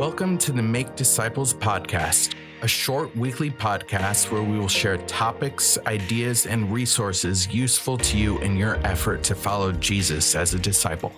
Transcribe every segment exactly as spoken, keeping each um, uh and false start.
Welcome to the Make Disciples podcast, a short weekly podcast where we will share topics, ideas, and resources useful to you in your effort to follow Jesus as a disciple.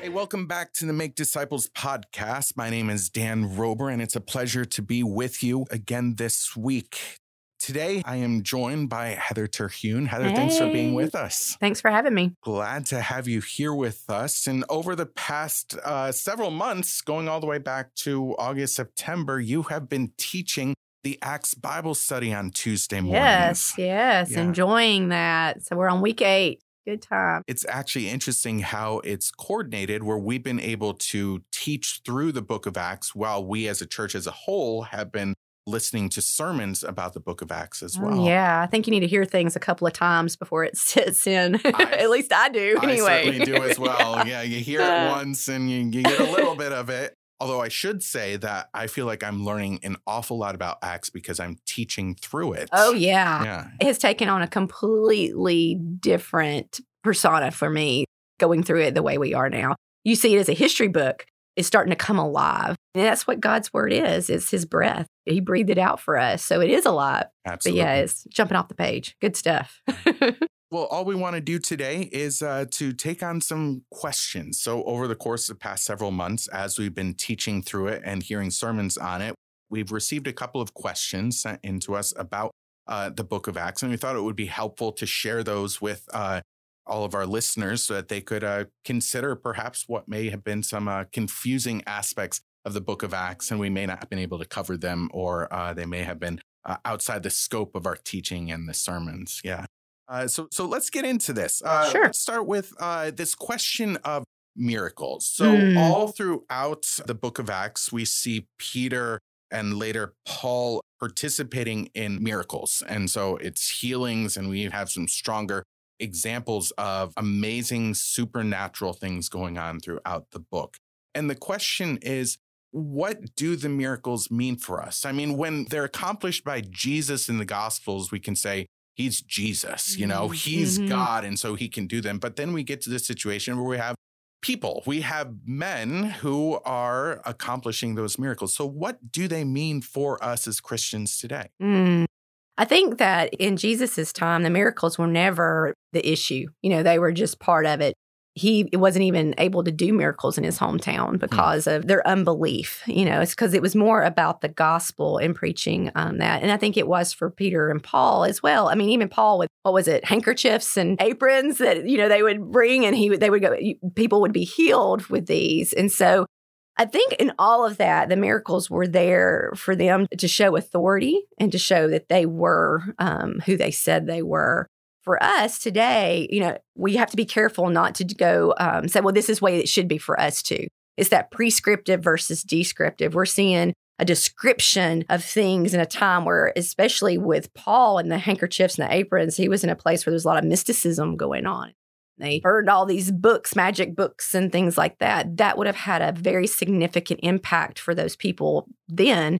Hey, welcome back to the Make Disciples podcast. My name is Dan Roeber, and it's a pleasure to be with you again this week. Today, I am joined by Heather Terhune. Heather, hey. Thanks for being with us. Thanks for having me. Glad to have you here with us. And over the past uh, several months, going all the way back to August, September, you have been teaching the Acts Bible study on Tuesday mornings. Yes, yes. Yeah. Enjoying that. So we're on week eight. Good time. It's actually interesting how it's coordinated, where we've been able to teach through the book of Acts while we as a church as a whole have been listening to sermons about the book of Acts as well. Oh, yeah, I think you need to hear things a couple of times before it sits in. I, At least I do, I anyway. I certainly do as well. yeah. yeah, you hear it once and you, you get a little bit of it. Although I should say that I feel like I'm learning an awful lot about Acts because I'm teaching through it. Oh, yeah. yeah. It has taken on a completely different persona for me going through it the way we are now. You see it as a history book. It's starting to come alive. And that's what God's word is. It's his breath. He breathed it out for us. So it is alive. Absolutely. But yeah, it's jumping off the page. Good stuff. Well, all we want to do today is uh, to take on some questions. So over the course of the past several months, as we've been teaching through it and hearing sermons on it, we've received a couple of questions sent in to us about uh, the book of Acts. And we thought it would be helpful to share those with uh all of our listeners so that they could uh, consider perhaps what may have been some uh, confusing aspects of the book of Acts, and we may not have been able to cover them, or uh, they may have been uh, outside the scope of our teaching and the sermons. Yeah. Uh, so so let's get into this. Uh, sure. Let's start with uh, this question of miracles. So mm. all throughout the book of Acts, we see Peter and later Paul participating in miracles. And so it's healings, and we have some stronger examples of amazing supernatural things going on throughout the book. And the question is, what do the miracles mean for us? I mean, when they're accomplished by Jesus in the Gospels, we can say, he's Jesus, you know, he's mm-hmm. God, and so he can do them. But then we get to this situation where we have people, we have men who are accomplishing those miracles. So what do they mean for us as Christians today? Mm. I think that in Jesus's time, the miracles were never the issue. You know, they were just part of it. He wasn't even able to do miracles in his hometown because mm. of their unbelief. You know, it's because it was more about the gospel and preaching um, that. And I think it was for Peter and Paul as well. I mean, even Paul with, what was it, handkerchiefs and aprons that, you know, they would bring, and he would, they would go, people would be healed with these. And so I think in all of that, the miracles were there for them to show authority and to show that they were um, who they said they were. For us today, you know, we have to be careful not to go um, say, well, this is the way it should be for us too. It's that prescriptive versus descriptive. We're seeing a description of things in a time where, especially with Paul and the handkerchiefs and the aprons, he was in a place where there's a lot of mysticism going on. They burned all these books, magic books and things like that. That would have had a very significant impact for those people then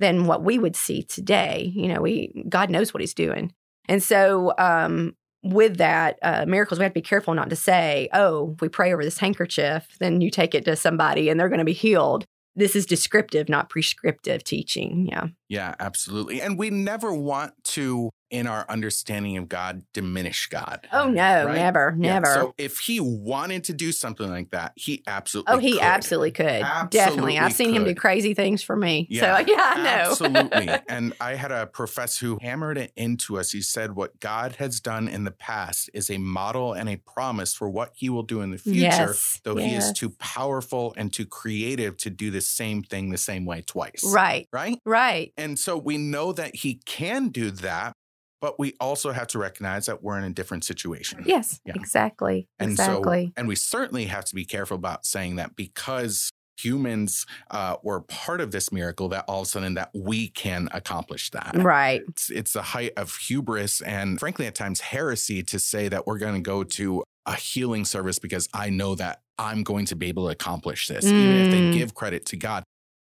than what we would see today. You know, we God knows what he's doing. And so um, with that, uh, miracles, we have to be careful not to say, oh, if we pray over this handkerchief, then you take it to somebody and they're going to be healed. This is descriptive, not prescriptive teaching. Yeah. Yeah, absolutely. And we never want to, in our understanding of God, diminish God. Oh, no, right? never, never. Yeah. So if he wanted to do something like that, he absolutely could. Oh, he could. absolutely could. Absolutely Definitely. I've seen could. him do crazy things for me. Yeah, so, yeah, I know. Absolutely. And I had a professor who hammered it into us. He said, what God has done in the past is a model and a promise for what he will do in the future, yes, though yes. he is too powerful and too creative to do the same thing the same way twice. Right. Right? Right. And so we know that he can do that. But we also have to recognize that we're in a different situation. Yes, yeah. exactly. And exactly. So, and we certainly have to be careful about saying that because humans uh, were part of this miracle, that all of a sudden that we can accomplish that. Right. It's, it's the height of hubris and, frankly, at times heresy to say that we're going to go to a healing service because I know that I'm going to be able to accomplish this, mm. even if they give credit to God.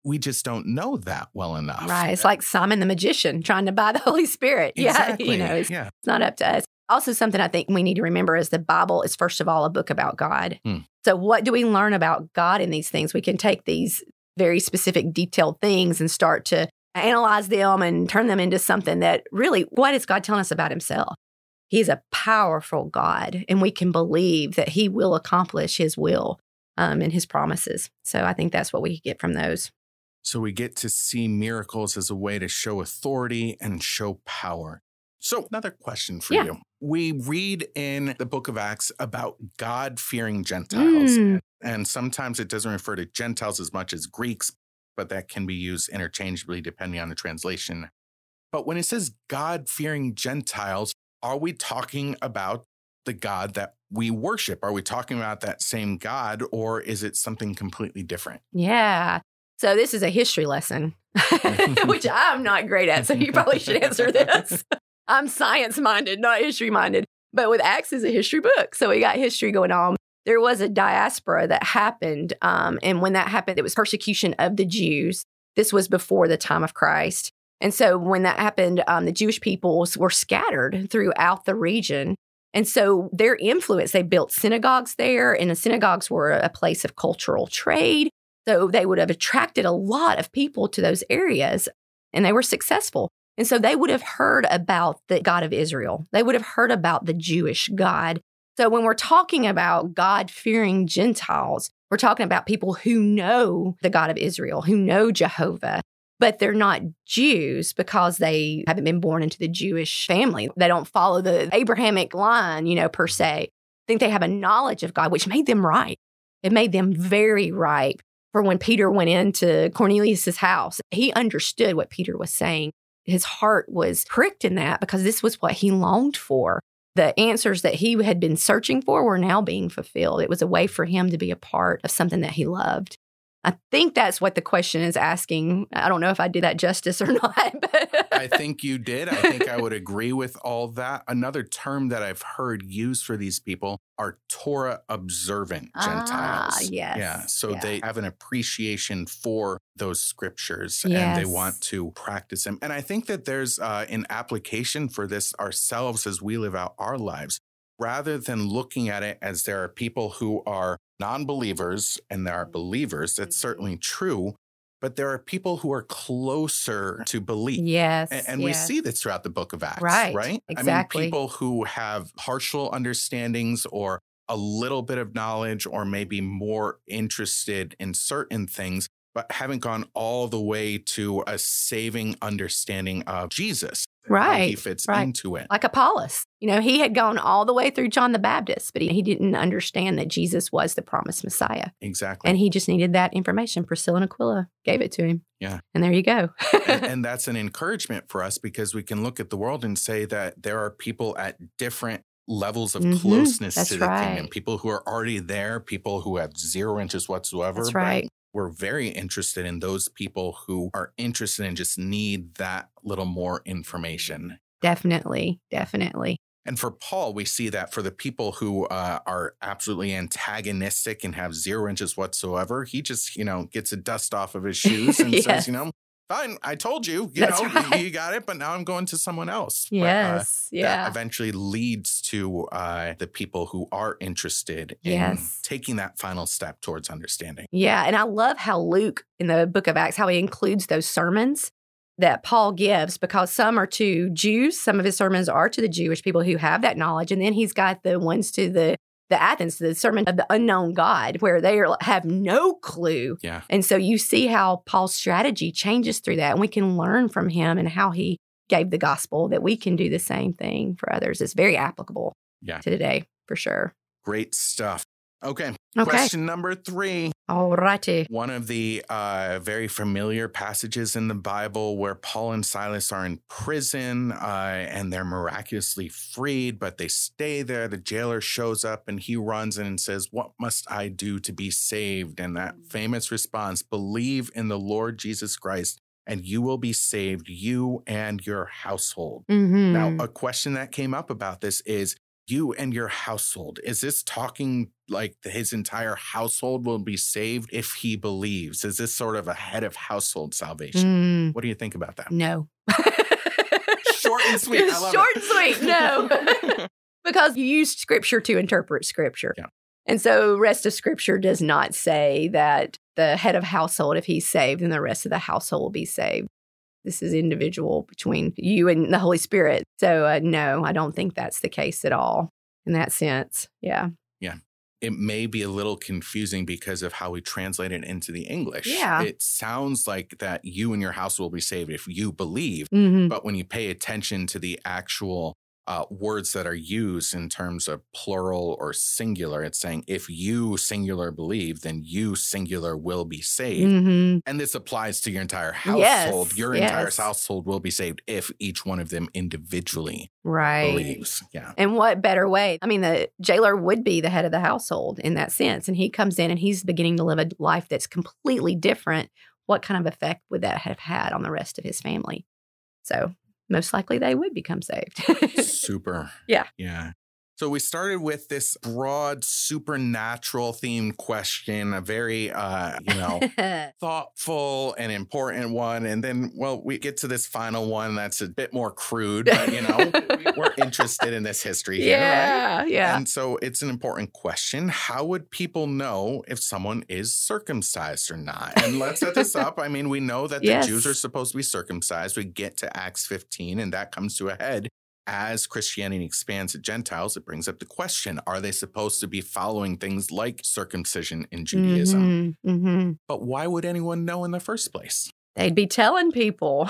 we just don't know that well enough. Right. It's like Simon the magician trying to buy the Holy Spirit. Exactly. Yeah. You know, it's, yeah. it's not up to us. Also, something I think we need to remember is the Bible is, first of all, a book about God. Mm. So what do we learn about God in these things? We can take these very specific, detailed things and start to analyze them and turn them into something that really, what is God telling us about himself? He's a powerful God, and we can believe that he will accomplish his will um, and his promises. So I think that's what we get from those. So we get to see miracles as a way to show authority and show power. So another question for yeah. you. We read in the book of Acts about God-fearing Gentiles, mm. and sometimes it doesn't refer to Gentiles as much as Greeks, but that can be used interchangeably depending on the translation. But when it says God-fearing Gentiles, are we talking about the God that we worship? Are we talking about that same God, or is it something completely different? Yeah. So this is a history lesson, which I'm not great at, so you probably should answer this. I'm science-minded, not history-minded. But with Acts, is a history book, so we got history going on. There was a diaspora that happened, um, and when that happened, it was persecution of the Jews. This was before the time of Christ. And so when that happened, um, the Jewish peoples were scattered throughout the region. And so their influence, they built synagogues there, and the synagogues were a place of cultural trade. So they would have attracted a lot of people to those areas, and they were successful. And so they would have heard about the God of Israel. They would have heard about the Jewish God. So when we're talking about God-fearing Gentiles, we're talking about people who know the God of Israel, who know Jehovah, but they're not Jews because they haven't been born into the Jewish family. They don't follow the Abrahamic line, you know, per se. I think they have a knowledge of God, which made them ripe. It made them very ripe for when Peter went into Cornelius' house. He understood what Peter was saying. His heart was pricked in that because this was what he longed for. The answers that he had been searching for were now being fulfilled. It was a way for him to be a part of something that he loved. I think that's what the question is asking. I don't know if I did that justice or not. But I think you did. I think I would agree with all that. Another term that I've heard used for these people are Torah-observant Gentiles. Ah, yes. Yeah, so yeah. they have an appreciation for those scriptures, yes. and they want to practice them. And I think that there's uh, an application for this ourselves as we live out our lives. Rather than looking at it as there are people who are non-believers and there are believers, that's certainly true, but there are people who are closer to belief. Yes. And, and yes. we see this throughout the book of Acts, right? right? Exactly. I mean, people who have partial understandings or a little bit of knowledge or maybe more interested in certain things, but haven't gone all the way to a saving understanding of Jesus. Right. He fits right. into it. Like Apollos. You know, he had gone all the way through John the Baptist, but he, he didn't understand that Jesus was the promised Messiah. Exactly. And he just needed that information. Priscilla and Aquila gave it to him. Yeah. And there you go. and, and that's an encouragement for us because we can look at the world and say that there are people at different levels of mm-hmm. closeness that's to the right. kingdom. People who are already there, people who have zero interest whatsoever. That's right. But we're very interested in those people who are interested and just need that little more information. Definitely, definitely. And for Paul, we see that for the people who uh, are absolutely antagonistic and have zero interest whatsoever, he just, you know, gets a dust off of his shoes and yes. says, you know, fine, I told you, you That's know, right. you got it, but now I'm going to someone else. Yes, but, uh, yeah. That eventually leads to uh, the people who are interested in yes. taking that final step towards understanding. Yeah, and I love how Luke, in the book of Acts, how he includes those sermons that Paul gives, because some are to Jews, some of his sermons are to the Jewish people who have that knowledge, and then he's got the ones to the The Athens, the sermon of the unknown God, where they are, have no clue. Yeah. And so you see how Paul's strategy changes through that. And we can learn from him and how he gave the gospel that we can do the same thing for others. It's very applicable yeah. to today, for sure. Great stuff. Okay. okay. Question number three. All righty. One of the uh, very familiar passages in the Bible where Paul and Silas are in prison uh, and they're miraculously freed, but they stay there. The jailer shows up and he runs in and says, "What must I do to be saved?" And that famous response, "Believe in the Lord Jesus Christ and you will be saved, you and your household." Mm-hmm. Now, a question that came up about this is, you and your household. Is this talking like his entire household will be saved if he believes? Is this sort of a head of household salvation? Mm. What do you think about that? No. Short and sweet. I love Short it. Short and sweet. No. Because you use scripture to interpret scripture. Yeah. And so rest of scripture does not say that the head of household, if he's saved, then the rest of the household will be saved. This is individual between you and the Holy Spirit. So uh, no, I don't think that's the case at all in that sense. Yeah. Yeah. It may be a little confusing because of how we translate it into the English. Yeah. It sounds like that you and your house will be saved if you believe. Mm-hmm. But when you pay attention to the actual Uh, words that are used in terms of plural or singular. It's saying, if you singular believe, then you singular will be saved. Mm-hmm. And this applies to your entire household. Yes, your yes. entire household will be saved if each one of them individually right. believes. Yeah. And what better way? I mean, the jailer would be the head of the household in that sense. And he comes in and he's beginning to live a life that's completely different. What kind of effect would that have had on the rest of his family? So most likely they would become saved. Super. Yeah. Yeah. So we started with this broad supernatural themed question, a very, uh, you know, thoughtful and important one. And then, well, we get to this final one that's a bit more crude, but, you know, we're interested in this history here. Yeah, right? Yeah. And so it's an important question. How would people know if someone is circumcised or not? And let's set this up. I mean, we know that yes. the Jews are supposed to be circumcised. We get to Acts fifteen, and that comes to a head. As Christianity expands to Gentiles, it brings up the question, are they supposed to be following things like circumcision in Judaism? Mm-hmm, mm-hmm. But why would anyone know in the first place? They'd be telling people.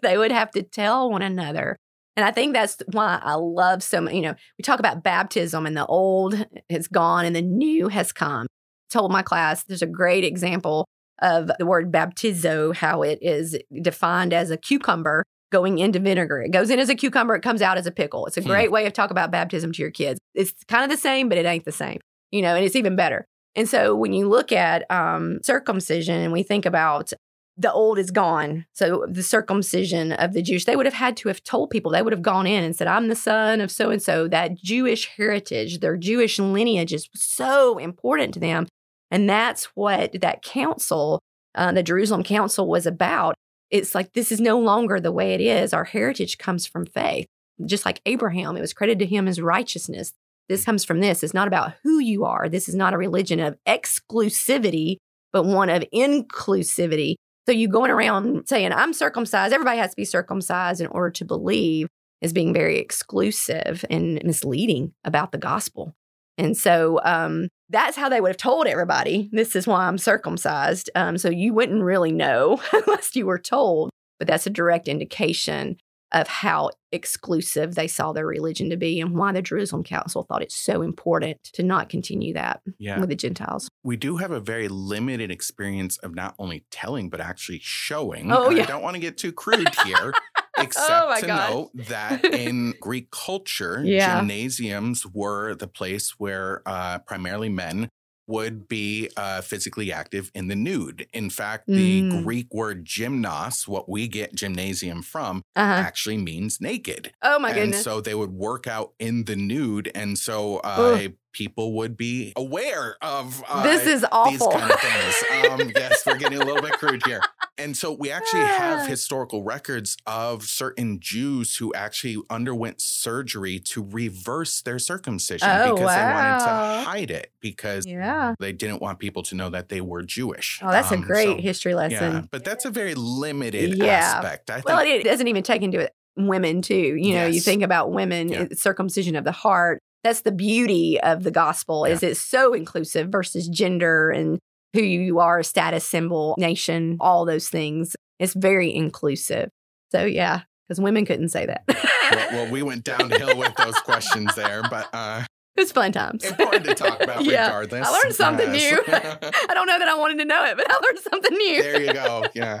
They would have to tell one another. And I think that's why I love so much. You know, we talk about baptism and the old has gone and the new has come. I told my class there's a great example of the word baptizo, how it is defined as a cucumber going into vinegar. It goes in as a cucumber. It comes out as a pickle. It's a great way of talking about baptism to your kids. It's kind of the same, but it ain't the same, you know, and it's even better. And so when you look at um, circumcision and we think about the old is gone. So the circumcision of the Jews, they would have had to have told people, they would have gone in and said, I'm the son of so-and-so. That Jewish heritage, their Jewish lineage is so important to them. And that's what that council, uh, the Jerusalem council was about. It's like, this is no longer the way it is. Our heritage comes from faith. Just like Abraham, it was credited to him as righteousness. This comes from this. It's not about who you are. This is not a religion of exclusivity, but one of inclusivity. So you going around saying, I'm circumcised. Everybody has to be circumcised in order to believe is being very exclusive and misleading about the gospel. And so um, that's how they would have told everybody, this is why I'm circumcised. Um, so you wouldn't really know unless you were told. But that's a direct indication of how exclusive they saw their religion to be and why the Jerusalem Council thought it's so important to not continue that yeah. with the Gentiles. We do have a very limited experience of not only telling, but actually showing. Oh, yeah. I don't want to get too crude here. Except oh to gosh. note that in Greek culture, yeah. gymnasiums were the place where uh, primarily men would be uh, physically active in the nude. In fact, the mm. Greek word gymnos, what we get gymnasium from, uh-huh. actually means naked. Oh, my and goodness. And so they would work out in the nude. And so uh, people would be aware of uh, this is awful. These kind of things. um, yes, we're getting a little bit crude here. And so we actually have historical records of certain Jews who actually underwent surgery to reverse their circumcision oh, because wow. they wanted to hide it because yeah. they didn't want people to know that they were Jewish. Oh, that's um, a great so, history lesson. Yeah, but that's a very limited yeah. aspect. I well, think. It doesn't even take into it women, too. You know, yes. you think about women, yeah. circumcision of the heart. That's the beauty of the gospel yeah. is it's so inclusive versus gender and who you are, status symbol, nation, all those things. It's very inclusive. So, yeah, because women couldn't say that. well, well, we went downhill with those questions there, but uh, it's fun times. Important to talk about yeah. regardless. I learned something yes. new. I don't know that I wanted to know it, but I learned something new. There you go. Yeah.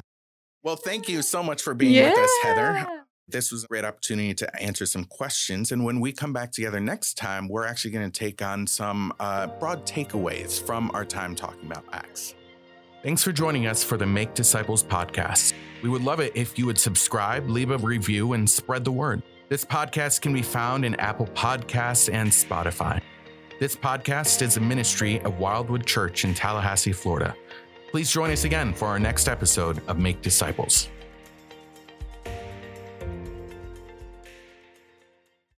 Well, thank you so much for being yeah. with us, Heather. This was a great opportunity to answer some questions. And when we come back together next time, we're actually going to take on some uh, broad takeaways from our time talking about Acts. Thanks for joining us for the Make Disciples podcast. We would love it if you would subscribe, leave a review, and spread the word. This podcast can be found in Apple Podcasts and Spotify. This podcast is a ministry of Wildwood Church in Tallahassee, Florida. Please join us again for our next episode of Make Disciples.